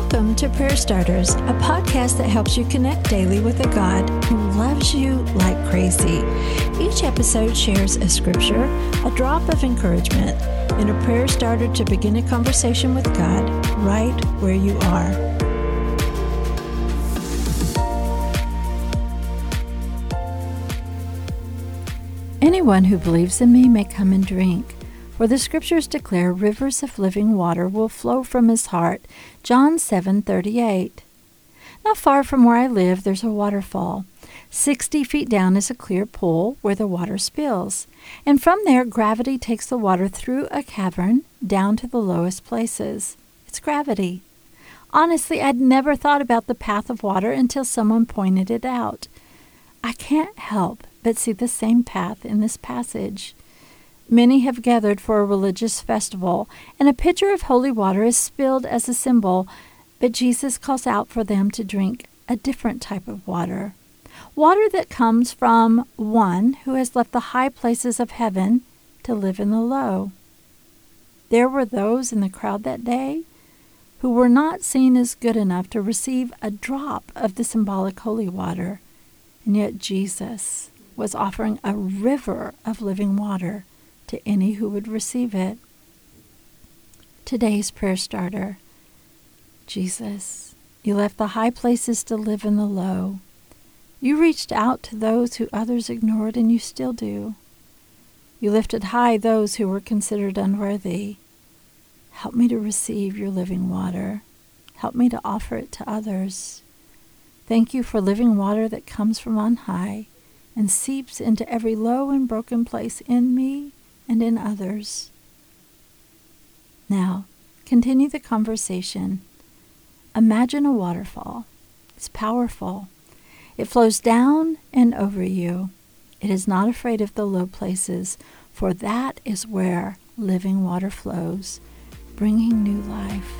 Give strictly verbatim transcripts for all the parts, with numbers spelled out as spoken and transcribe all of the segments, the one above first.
Welcome to Prayer Starters, a podcast that helps you connect daily with a God who loves you like crazy. Each episode shares a scripture, a drop of encouragement, and a prayer starter to begin a conversation with God right where you are. Anyone who believes in me may come and drink, for the scriptures declare rivers of living water will flow from his heart. John seven thirty-eight. Not far from where I live, there's a waterfall. Sixty feet down is a clear pool where the water spills, and from there gravity takes the water through a cavern down to the lowest places. It's gravity. Honestly, I'd never thought about the path of water until someone pointed it out. I can't help but see the same path in this passage. Many have gathered for a religious festival, and a pitcher of holy water is spilled as a symbol, but Jesus calls out for them to drink a different type of water. Water that comes from one who has left the high places of heaven to live in the low. There were those in the crowd that day who were not seen as good enough to receive a drop of the symbolic holy water, and yet Jesus was offering a river of living water to any who would receive it. Today's prayer starter. Jesus, you left the high places to live in the low. You reached out to those who others ignored, and you still do. You lifted high those who were considered unworthy. Help me to receive your living water. Help me to offer it to others. Thank you for living water that comes from on high and seeps into every low and broken place in me and in others. Now, continue the conversation. Imagine a waterfall. It's powerful. It flows down and over you. It is not afraid of the low places, for that is where living water flows, bringing new life.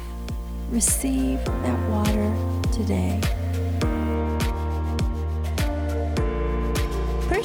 Receive that water today. Prayer